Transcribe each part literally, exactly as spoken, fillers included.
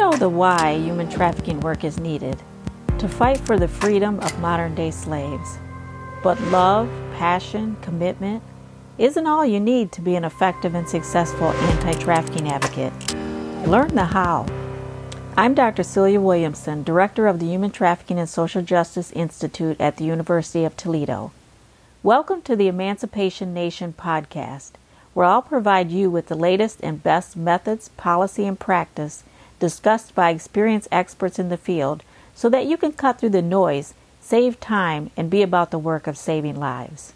know the why human trafficking work is needed, to fight for the freedom of modern-day slaves. But love, passion, commitment isn't all you need to be an effective and successful anti-trafficking advocate. Learn the how. I'm Doctor Celia Williamson, Director of the Human Trafficking and Social Justice Institute at the University of Toledo. Welcome to the Emancipation Nation podcast, where I'll provide you with the latest and best methods, policy, and practice discussed by experienced experts in the field so that you can cut through the noise, save time, and be about the work of saving lives.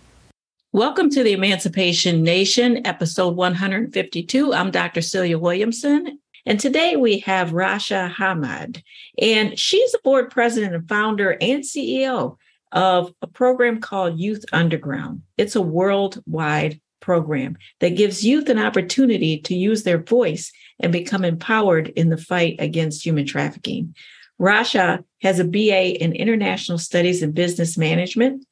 Welcome to the Emancipation Nation, episode one hundred fifty-two. I'm Doctor Celia Williamson, and today we have Rasha Hamad, and she's the board president and founder and C E O of a program called Youth Underground. It's a worldwide program that gives youth an opportunity to use their voice and become empowered in the fight against human trafficking. Rasha has a B A in International Studies and Business Management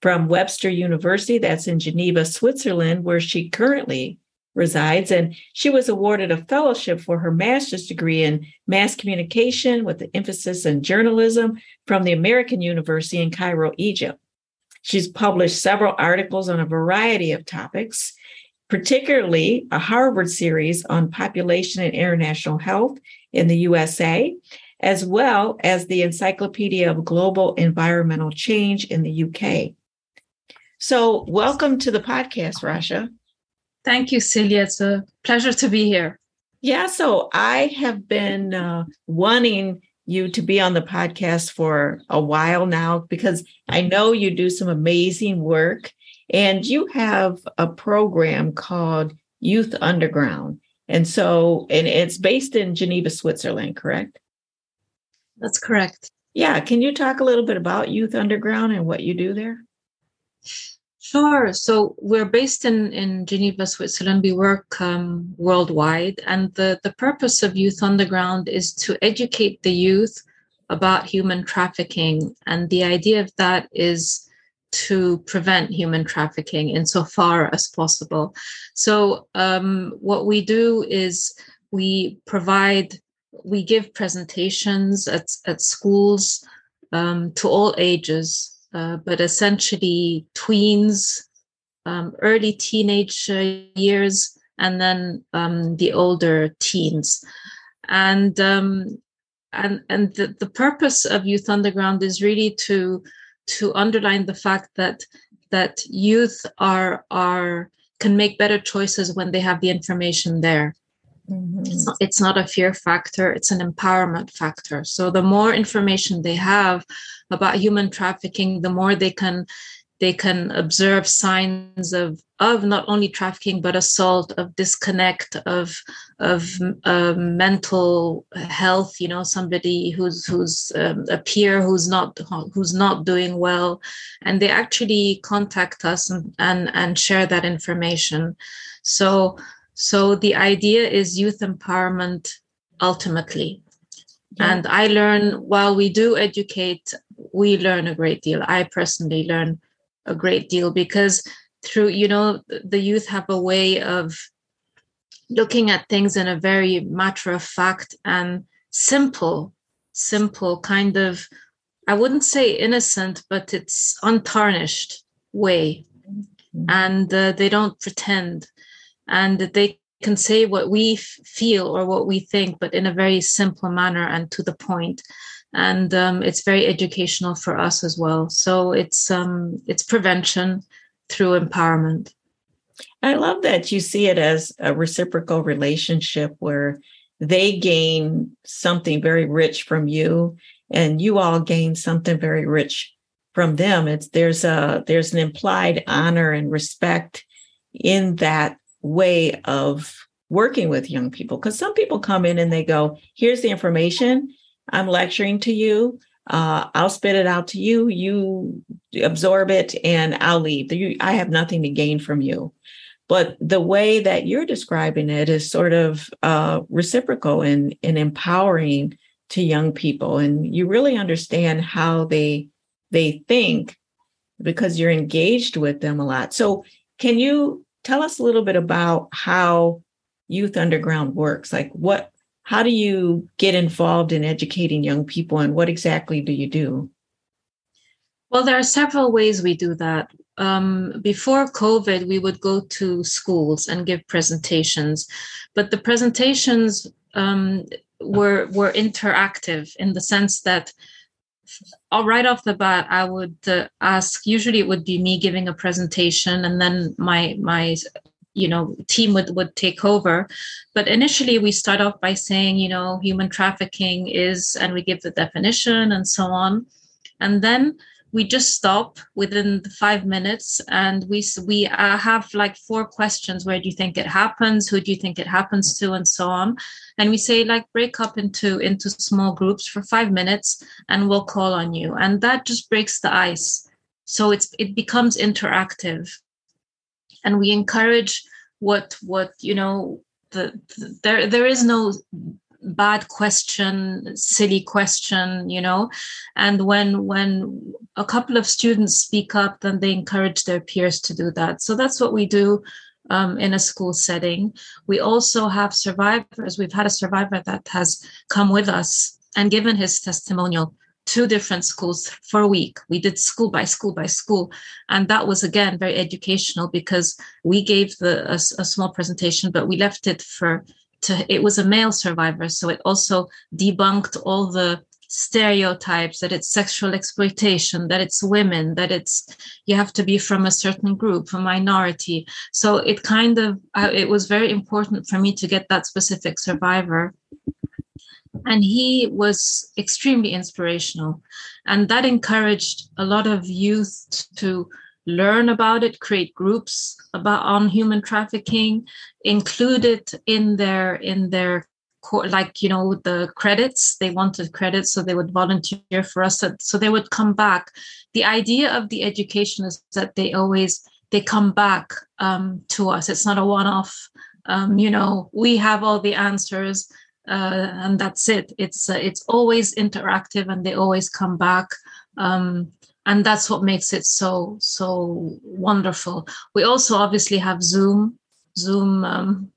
from Webster University, that's in Geneva, Switzerland, where she currently resides, and she was awarded a fellowship for her master's degree in mass communication with an emphasis in journalism from the American University in Cairo, Egypt. She's published several articles on a variety of topics, particularly a Harvard series on population and international health in the U S A, as well as the Encyclopedia of Global Environmental Change in the U K. So welcome to the podcast, Rasha. Thank you, Celia. It's a pleasure to be here. Yeah, so I have been uh, wanting you to be on the podcast for a while now, because I know you do some amazing work, and you have a program called Youth Underground. And so, and it's based in Geneva, Switzerland, correct? That's correct. Yeah. Can you talk a little bit about Youth Underground and what you do there? Sure. So we're based in, in Geneva, Switzerland. We work um, worldwide. And the, the purpose of Youth Underground is to educate the youth about human trafficking. And the idea of that is to prevent human trafficking insofar as possible. So um, what we do is we provide, we give presentations at, at schools um, to all ages. Uh, but essentially tweens, um, early teenage uh, years, and then um, the older teens. And um, and and the, the purpose of Youth Underground is really to to underline the fact that that youth are are can make better choices when they have the information there. Mm-hmm. It's not, it's not a fear factor, it's an empowerment factor. So the more information they have about human trafficking, the more they can they can observe signs of of not only trafficking, but assault, of disconnect, of of uh, mental health. You know, somebody who's who's um, a peer who's not who's not doing well, and they actually contact us and and, and share that information. So so the idea is youth empowerment ultimately. Yeah. And I learn, while we do educate, we learn a great deal. I personally learn a great deal because through, you know, the youth have a way of looking at things in a very matter of fact and simple, simple kind of, I wouldn't say innocent, but it's untarnished way. Mm-hmm. And uh, they don't pretend, and they can say what we f- feel or what we think, but in a very simple manner and to the point. And um, it's very educational for us as well. So it's um, it's prevention through empowerment. I love that you see it as a reciprocal relationship where they gain something very rich from you, and you all gain something very rich from them. It's there's a there's an implied honor and respect in that way of working with young people, because some people come in and they go, here's the information, I'm lecturing to you, uh, I'll spit it out to you, you absorb it, and I'll leave. You, I have nothing to gain from you. But the way that you're describing it is sort of uh, reciprocal and, and empowering to young people. And you really understand how they they think because you're engaged with them a lot. So can you tell us a little bit about how Youth Underground works? Like what, How do you get involved in educating young people, and what exactly do you do? Well, there are several ways we do that. Um, before COVID, we would go to schools and give presentations, but the presentations um, were were interactive in the sense that right off the bat, I would uh, ask, usually it would be me giving a presentation, and then my my you know, team would, would take over. But initially we start off by saying, you know, human trafficking is, and we give the definition and so on. And then we just stop within the five minutes and we, we uh, have like four questions. Where do you think it happens? Who do you think it happens to? And so on. And we say, like, break up into, into small groups for five minutes and we'll call on you. And that just breaks the ice. So it's, it becomes interactive. And we encourage what, what you know, the, the, there there is no bad question, silly question, you know. And when when a couple of students speak up, then they encourage their peers to do that. So that's what we do um, in a school setting. We also have survivors. We've had a survivor that has come with us and given his testimonial. Two different schools for a week. We did school by school by school. And that was, again, very educational because we gave the a, a small presentation, but we left it for, to, it was a male survivor. So it also debunked all the stereotypes that it's sexual exploitation, that it's women, that it's, you have to be from a certain group, a minority. So it kind of, it was very important for me to get that specific survivor. And he was extremely inspirational. And that encouraged a lot of youth to learn about it, create groups about on human trafficking, include it in their in their core, like, you know, the credits. They wanted credits, so they would volunteer for us. So they would come back. The idea of the education is that they always they come back um, to us. It's not a one-off, um, you know, we have all the answers. Uh, and that's it. It's uh, it's always interactive, and they always come back, um, and that's what makes it so so wonderful. We also obviously have Zoom Zoom um,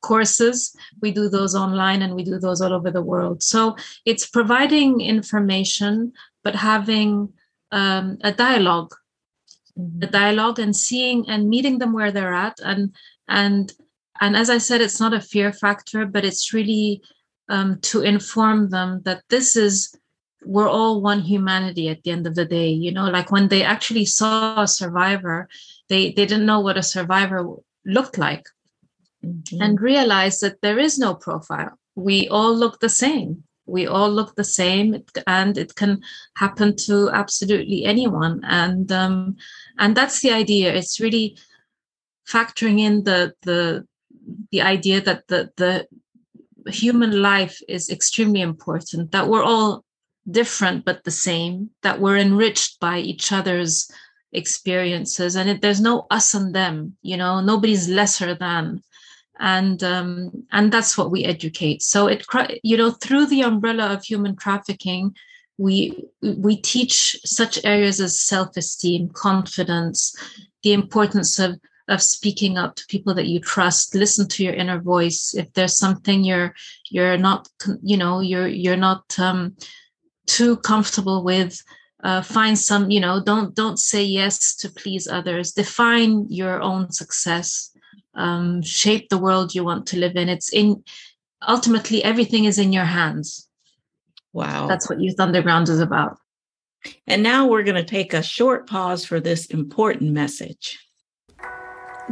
courses. We do those online, and we do those all over the world. So it's providing information, but having um, a dialogue, mm-hmm. a dialogue, and seeing and meeting them where they're at, and and. And as I said, it's not a fear factor, but it's really um, to inform them that this is, we're all one humanity at the end of the day. You know, like when they actually saw a survivor, they, they didn't know what a survivor looked like, mm-hmm. and realized that there is no profile. We all look the same. We all look the same, and it can happen to absolutely anyone. And um, and that's the idea. It's really factoring in the the the idea that the, the human life is extremely important, that we're all different but the same, that we're enriched by each other's experiences. And it, there's no us and them, you know, nobody's lesser than. And um, and that's what we educate. So, it you know, through the umbrella of human trafficking, we we teach such areas as self-esteem, confidence, the importance of of speaking up to people that you trust, listen to your inner voice. If there's something you're you're not, you know, you're you're not um, too comfortable with, uh, find some, you know, don't don't say yes to please others. Define your own success. Um, shape the world you want to live in. It's in ultimately everything is in your hands. Wow, that's what Youth Underground is about. And now we're going to take a short pause for this important message.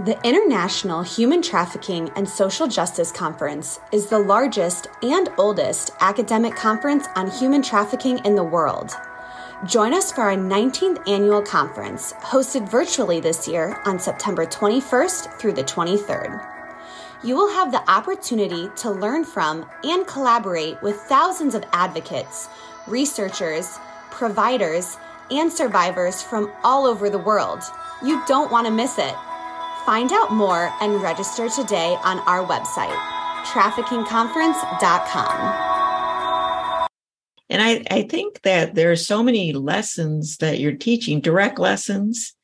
The International Human Trafficking and Social Justice Conference is the largest and oldest academic conference on human trafficking in the world. Join us for our nineteenth annual conference, hosted virtually this year on September twenty-first through the twenty-third. You will have the opportunity to learn from and collaborate with thousands of advocates, researchers, providers, and survivors from all over the world. You don't want to miss it. Find out more and register today on our website, trafficking conference dot com. And I, I think that there are so many lessons that you're teaching, direct lessons,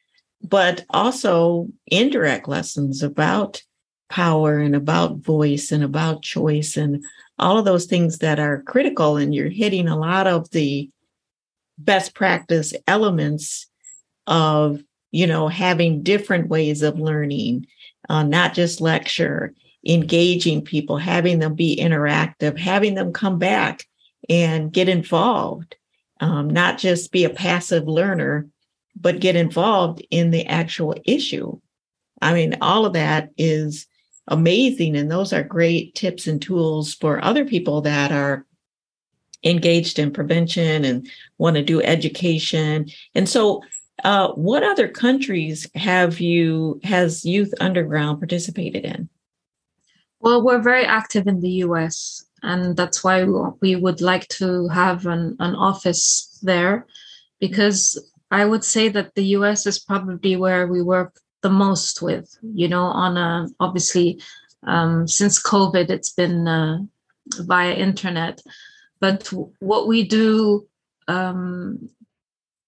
but also indirect lessons about power and about voice and about choice and all of those things that are critical, and you're hitting a lot of the best practice elements of, you know, having different ways of learning, uh, not just lecture, engaging people, having them be interactive, having them come back and get involved, um, not just be a passive learner, but get involved in the actual issue. I mean, all of that is amazing. And those are great tips and tools for other people that are engaged in prevention and want to do education. And so uh, what other countries have you, has Youth Underground participated in? Well, we're very active in the U S, and that's why we would like to have an, an office there, because I would say that the U S is probably where we work the most with, you know, on a, obviously um, since COVID, it's been uh, via internet. But what we do, um,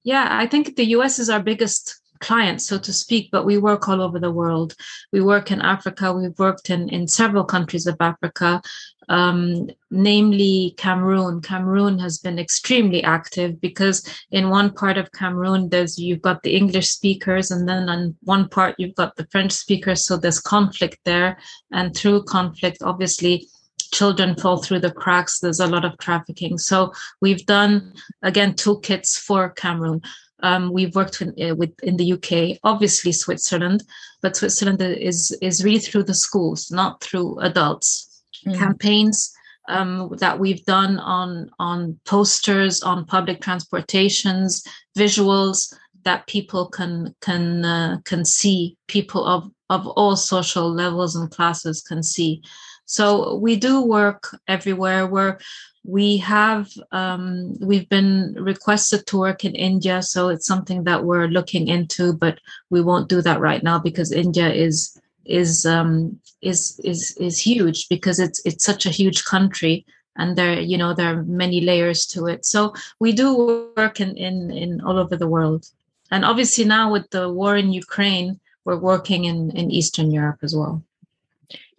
yeah, I think the U S is our biggest client, so to speak, but we work all over the world. We work in Africa. We've worked in, in several countries of Africa, um, namely Cameroon. Cameroon has been extremely active, because in one part of Cameroon, there's you've got the English speakers, and then on one part, you've got the French speakers. So there's conflict there. And through conflict, obviously, children fall through the cracks. There's a lot of trafficking. So we've done, again, toolkits for Cameroon. Um, we've worked with, uh, with in the U K, obviously Switzerland, but Switzerland is is really through the schools, not through adults. Mm. Campaigns um, that we've done on on posters, on public transportations, visuals that people can can uh, can see. People of of all social levels and classes can see. So we do work everywhere. We're We have, um, we've been requested to work in India, so it's something that we're looking into, but we won't do that right now, because India is is um, is is is huge, because it's it's such a huge country, and there you know there are many layers to it. So we do work in in, in all over the world, and obviously now with the war in Ukraine, we're working in, in Eastern Europe as well.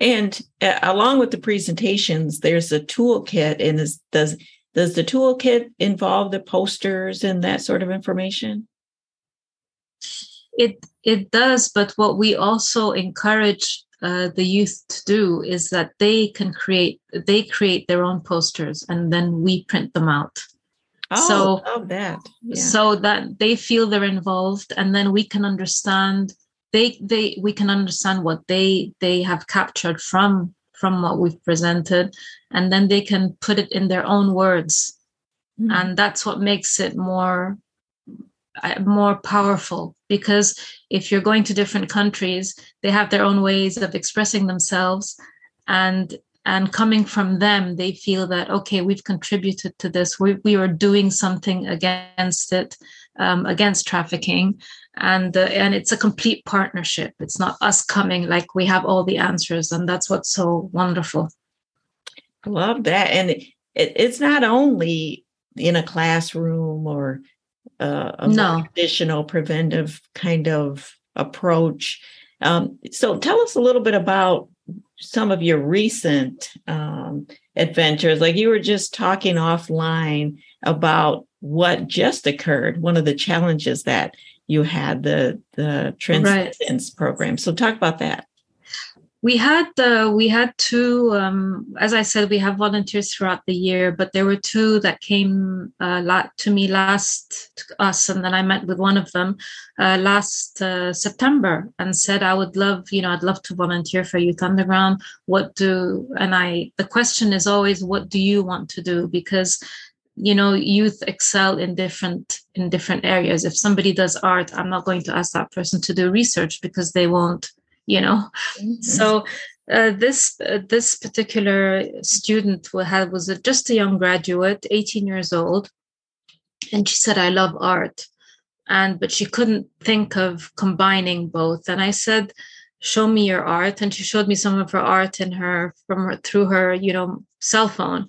And uh, along with the presentations, there's a toolkit. And is, does does the toolkit involve the posters and that sort of information? It it does. But what we also encourage uh, the youth to do is that they can create they create their own posters, and then we print them out. Oh, so, I love that. Yeah. So that they feel they're involved, and then we can understand. They, they, we can understand what they, they have captured from, from what we've presented, and then they can put it in their own words, mm-hmm. and that's what makes it more, more powerful. Because if you're going to different countries, they have their own ways of expressing themselves, and and coming from them, they feel that okay, we've contributed to this. We we are doing something against it, um, against trafficking. And uh, and it's a complete partnership. It's not us coming like we have all the answers. And that's what's so wonderful. I love that. And it, it, it's not only in a classroom or uh, a no. more traditional preventive kind of approach. Um, so tell us a little bit about some of your recent um, adventures. Like you were just talking offline about what just occurred, one of the challenges that you had, the the Transcendence right. program. So talk about that. We had uh, we had two, um, as I said, we have volunteers throughout the year, but there were two that came uh, to me last, to us, and then I met with one of them uh, last uh, September and said, I would love, you know, I'd love to volunteer for Youth Underground. What do, and I, the question is always, what do you want to do? Because you know, youth excel in different in different areas. If somebody does art, I'm not going to ask that person to do research because they won't, you know. Mm-hmm. So uh, this uh, this particular student who had was a, just a young graduate, eighteen years old, and she said, "I love art," and but she couldn't think of combining both. And I said, "Show me your art," and she showed me some of her art in her from her, through her, you know, cell phone,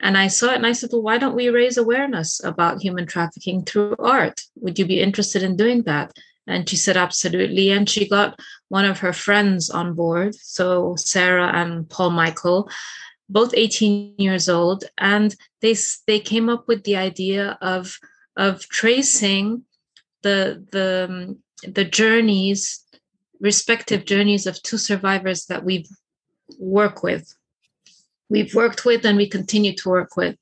and I saw it, and I said, "Well, why don't we raise awareness about human trafficking through art? Would you be interested in doing that?" And she said, "Absolutely," and she got one of her friends on board, so Sarah and Paul Michael. both eighteen years old, and they they came up with the idea of of tracing the the the journeys, respective journeys of two survivors that we've worked with. We've worked with and we continue to work with.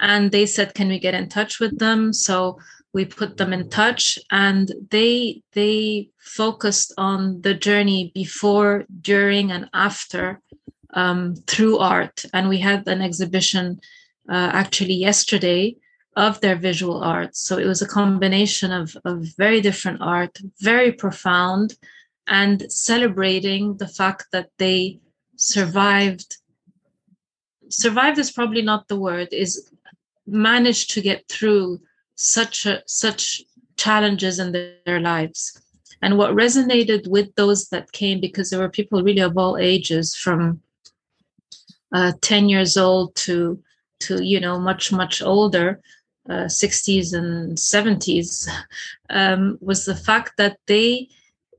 And they said, can we get in touch with them? So we put them in touch, and they they focused on the journey before, during, and after um, through art. And we had an exhibition uh, actually yesterday of their visual art. So it was a combination of, of very different art, very profound, and celebrating the fact that they survived. Survived is probably not the word, is managed to get through such a, such challenges in their lives. And what resonated with those that came, because there were people really of all ages, from uh, ten years old to to you know much much older, uh, sixties and seventies, um, was the fact that they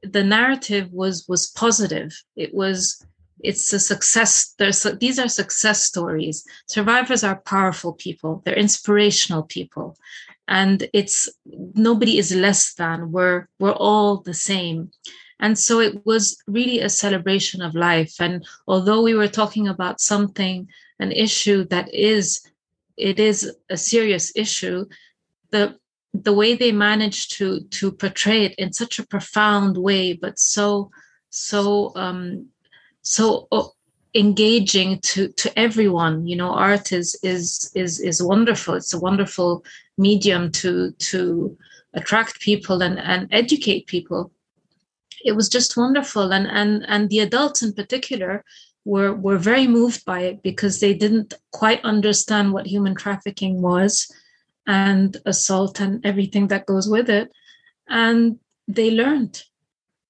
the narrative was was positive. It was. It's a success. There's, these are success stories. Survivors are powerful people. They're inspirational people. And it's nobody is less than. We're, we're all the same. And so it was really a celebration of life. And although we were talking about something, an issue that is, it is a serious issue, the the way they managed to, to portray it in such a profound way, but so, so, um, so engaging to, to everyone. You know, art is is is is wonderful. It's a wonderful medium to to attract people and, and educate people. It was just wonderful, and and and the adults in particular were were very moved by it, because they didn't quite understand what human trafficking was, and assault and everything that goes with it, and they learned.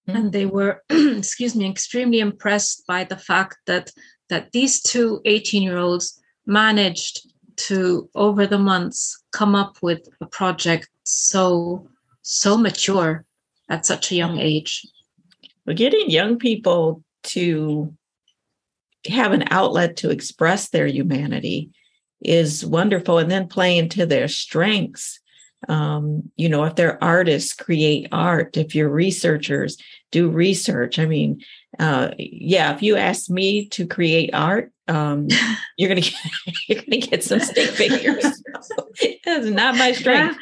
And they were, excuse me, extremely impressed by the fact that that these two eighteen-year-olds managed to, over the months, come up with a project so, so mature at such a young age. We're getting young people to have an outlet to express their humanity is wonderful, and then playing to their strengths. Um, you know, if they're artists, create art. If you're researchers, do research. I mean, uh, yeah, if you ask me to create art, um, you're going to you're going to get some stick figures. So that's not my strength.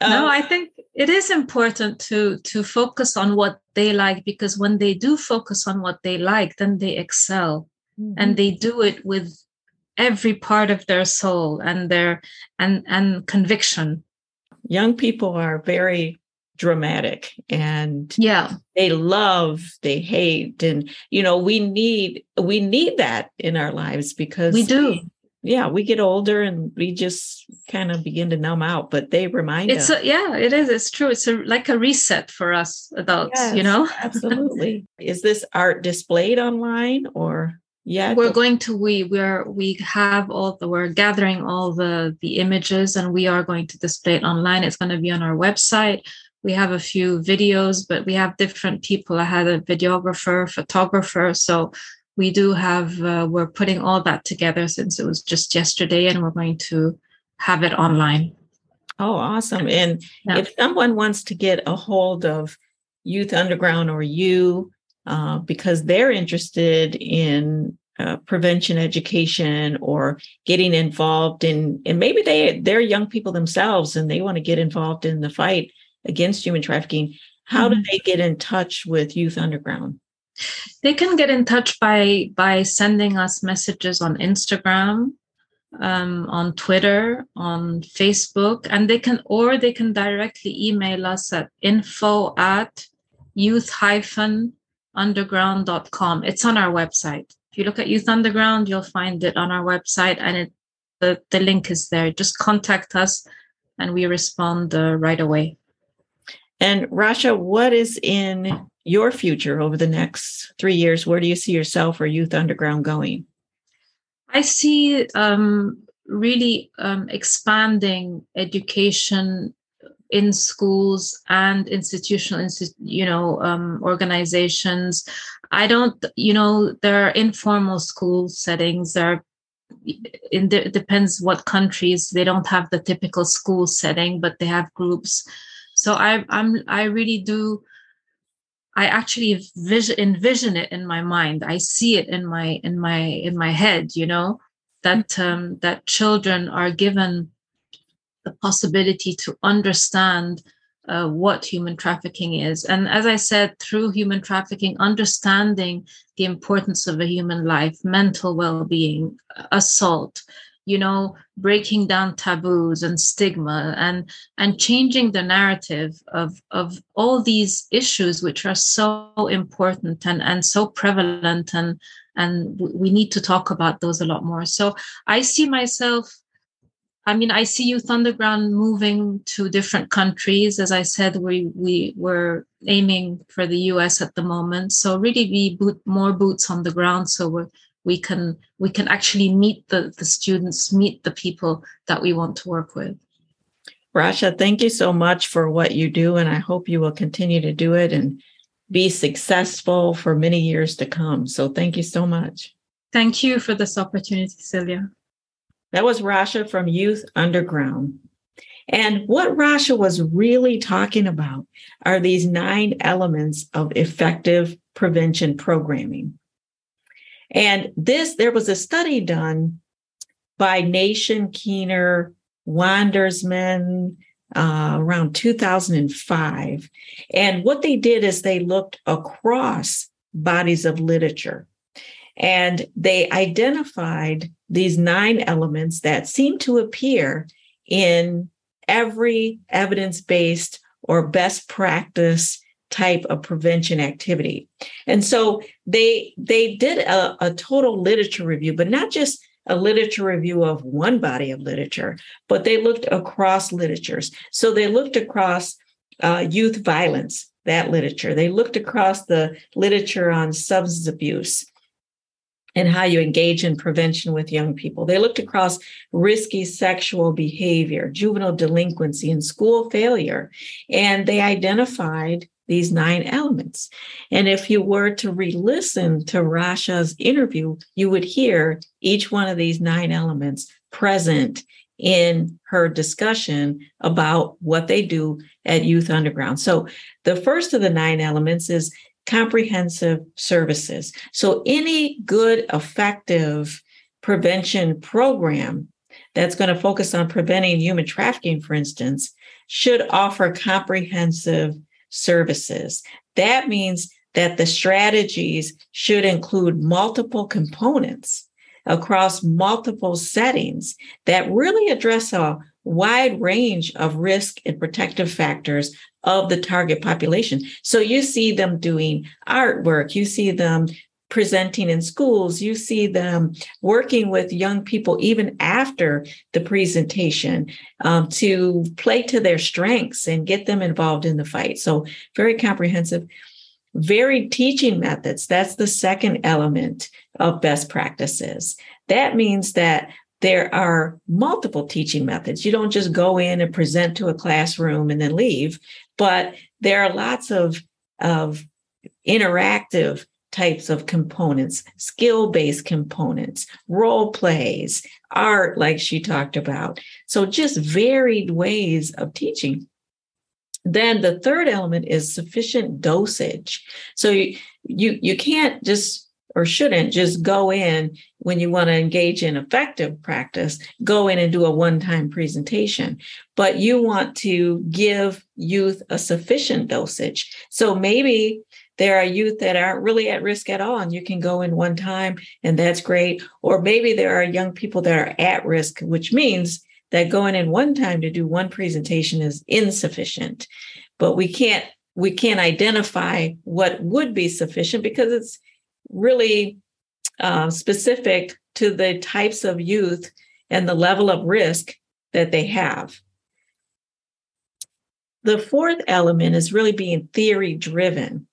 Yeah. Um, no, I think it is important to, to focus on what they like, because when they do focus on what they like, then they excel, mm-hmm. and they do it with every part of their soul and their, and, and conviction. Young people are very dramatic, and yeah, they love, they hate. And, you know, we need, we need that in our lives, because we do. We, yeah. We get older and we just kind of begin to numb out, but they remind it's us. A, yeah, it is. It's true. It's a, like a reset for us adults, yes, you know? Absolutely. Is this art displayed online or? Yeah, we're going to we we are we have all the we're gathering all the the images, and we are going to display it online. It's going to be on our website. We have a few videos, but we have different people. I had a videographer, photographer, so we do have. Uh, we're putting all that together since it was just yesterday, and we're going to have it online. Oh, awesome! And yeah. If someone wants to get a hold of Youth Underground or you. Uh, because they're interested in uh, prevention education or getting involved in, and maybe they, they're young people themselves and they want to get involved in the fight against human trafficking. How do they get in touch with Youth Underground? They can get in touch by, by sending us messages on Instagram, um, on Twitter, on Facebook, and they can, or they can directly email us at info at youth hyphen underground dot com. It's on our website. If you look at Youth Underground, you'll find it on our website, and it, the, the link is there. Just contact us and we respond uh, right away. And Rasha, what is in your future over the next three years? Where do you see yourself or Youth Underground going? I see um, really um, expanding education in schools and institutional, you know, um, organizations. I don't, you know, there are informal school settings. There are it depends what countries, they don't have the typical school setting, but they have groups. So I I'm I really do. I actually vision, envision it in my mind. I see it in my in my in my head. You know that um, that children are given the possibility to understand uh, what human trafficking is, and as I said, through human trafficking, understanding the importance of a human life, mental well-being, assault, you know, breaking down taboos and stigma, and and changing the narrative of of all these issues, which are so important and and so prevalent, and and we need to talk about those a lot more. So I see myself. I mean, I see Youth Underground moving to different countries. As I said, we we were aiming for the U S at the moment. So really be boot, more boots on the ground, so we we can we can actually meet the, the students, meet the people that we want to work with. Rasha, thank you so much for what you do. And I hope you will continue to do it and be successful for many years to come. So thank you so much. Thank you for this opportunity, Celia. That was Rasha from Youth Underground. And what Rasha was really talking about are these nine elements of effective prevention programming. And this, there was a study done by Nation Keener, Wandersman, uh, around two thousand five. And what they did is they looked across bodies of literature. And they identified these nine elements that seem to appear in every evidence-based or best practice type of prevention activity. And so they they did a, a total literature review, but not just a literature review of one body of literature, but they looked across literatures. So they looked across uh, youth violence, that literature. They looked across the literature on substance abuse and how you engage in prevention with young people. They looked across risky sexual behavior, juvenile delinquency, and school failure. And they identified these nine elements. And if you were to re-listen to Rasha's interview, you would hear each one of these nine elements present in her discussion about what they do at Youth Underground. So the first of the nine elements is comprehensive services. So any good, effective prevention program that's going to focus on preventing human trafficking, for instance, should offer comprehensive services. That means that the strategies should include multiple components across multiple settings that really address a wide range of risk and protective factors of the target population. So you see them doing artwork, you see them presenting in schools, you see them working with young people even after the presentation um, to play to their strengths and get them involved in the fight. So very comprehensive. Varied teaching methods, that's the second element of best practices. That means that there are multiple teaching methods. You don't just go in and present to a classroom and then leave, but there are lots of, of interactive types of components, skill-based components, role plays, art, like she talked about. So just varied ways of teaching. Then the third element is sufficient dosage. So you, you, you can't just or shouldn't just go in when you want to engage in effective practice, go in and do a one-time presentation. But you want to give youth a sufficient dosage. So maybe there are youth that aren't really at risk at all, and you can go in one time, and that's great. Or maybe there are young people that are at risk, which means that going in one time to do one presentation is insufficient. But we can't we can't identify what would be sufficient because it's really uh, specific to the types of youth and the level of risk that they have. The fourth element is really being theory driven.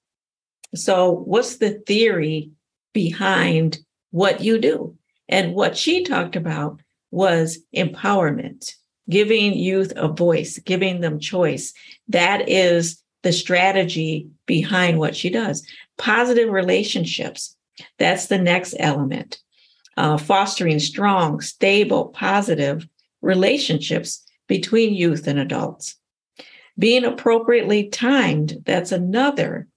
So what's the theory behind what you do? And what she talked about was empowerment, giving youth a voice, giving them choice. That is the strategy behind what she does. Positive relationships, that's the next element. uh, fostering strong, stable, positive relationships between youth and adults. Being appropriately timed, that's another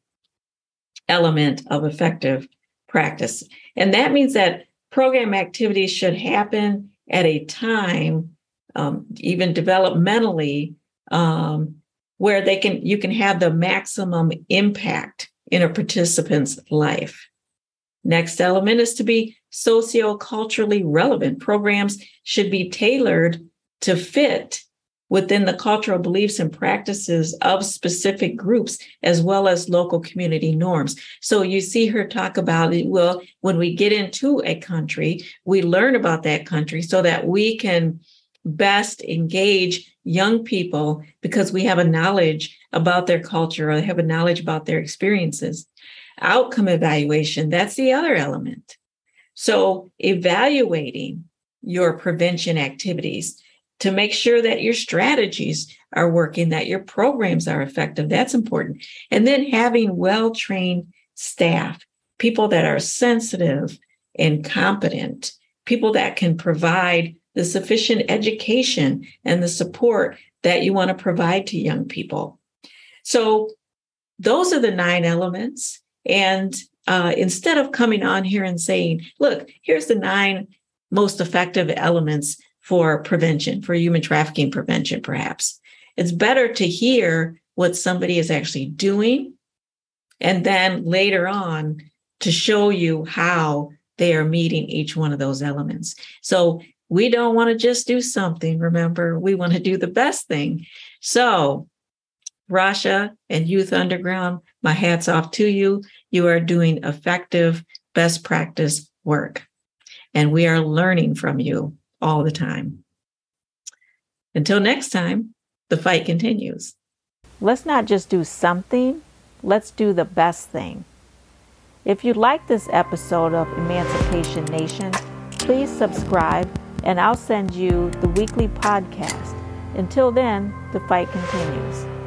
element of effective practice. And that means that program activities should happen at a time, um, even developmentally, um, where they can you can have the maximum impact in a participant's life. Next element is to be socio-culturally relevant. Programs should be tailored to fit within the cultural beliefs and practices of specific groups, as well as local community norms. So you see her talk about, well, when we get into a country, we learn about that country so that we can best engage young people because we have a knowledge about their culture or have a knowledge about their experiences. Outcome evaluation, that's the other element. So evaluating your prevention activities to make sure that your strategies are working, that your programs are effective. That's important. And then having well-trained staff, people that are sensitive and competent, people that can provide the sufficient education and the support that you want to provide to young people. So those are the nine elements. And uh, instead of coming on here and saying, look, here's the nine most effective elements for prevention, for human trafficking prevention, perhaps. It's better to hear what somebody is actually doing and then later on to show you how they are meeting each one of those elements. So we don't want to just do something, remember, we want to do the best thing. So Rasha and Youth Underground, my hat's off to you. You are doing effective best practice work, and we are learning from you all the time. Until next time, the fight continues. Let's not just do something, let's do the best thing. If you like this episode of Emancipation Nation, please subscribe and I'll send you the weekly podcast. Until then, the fight continues.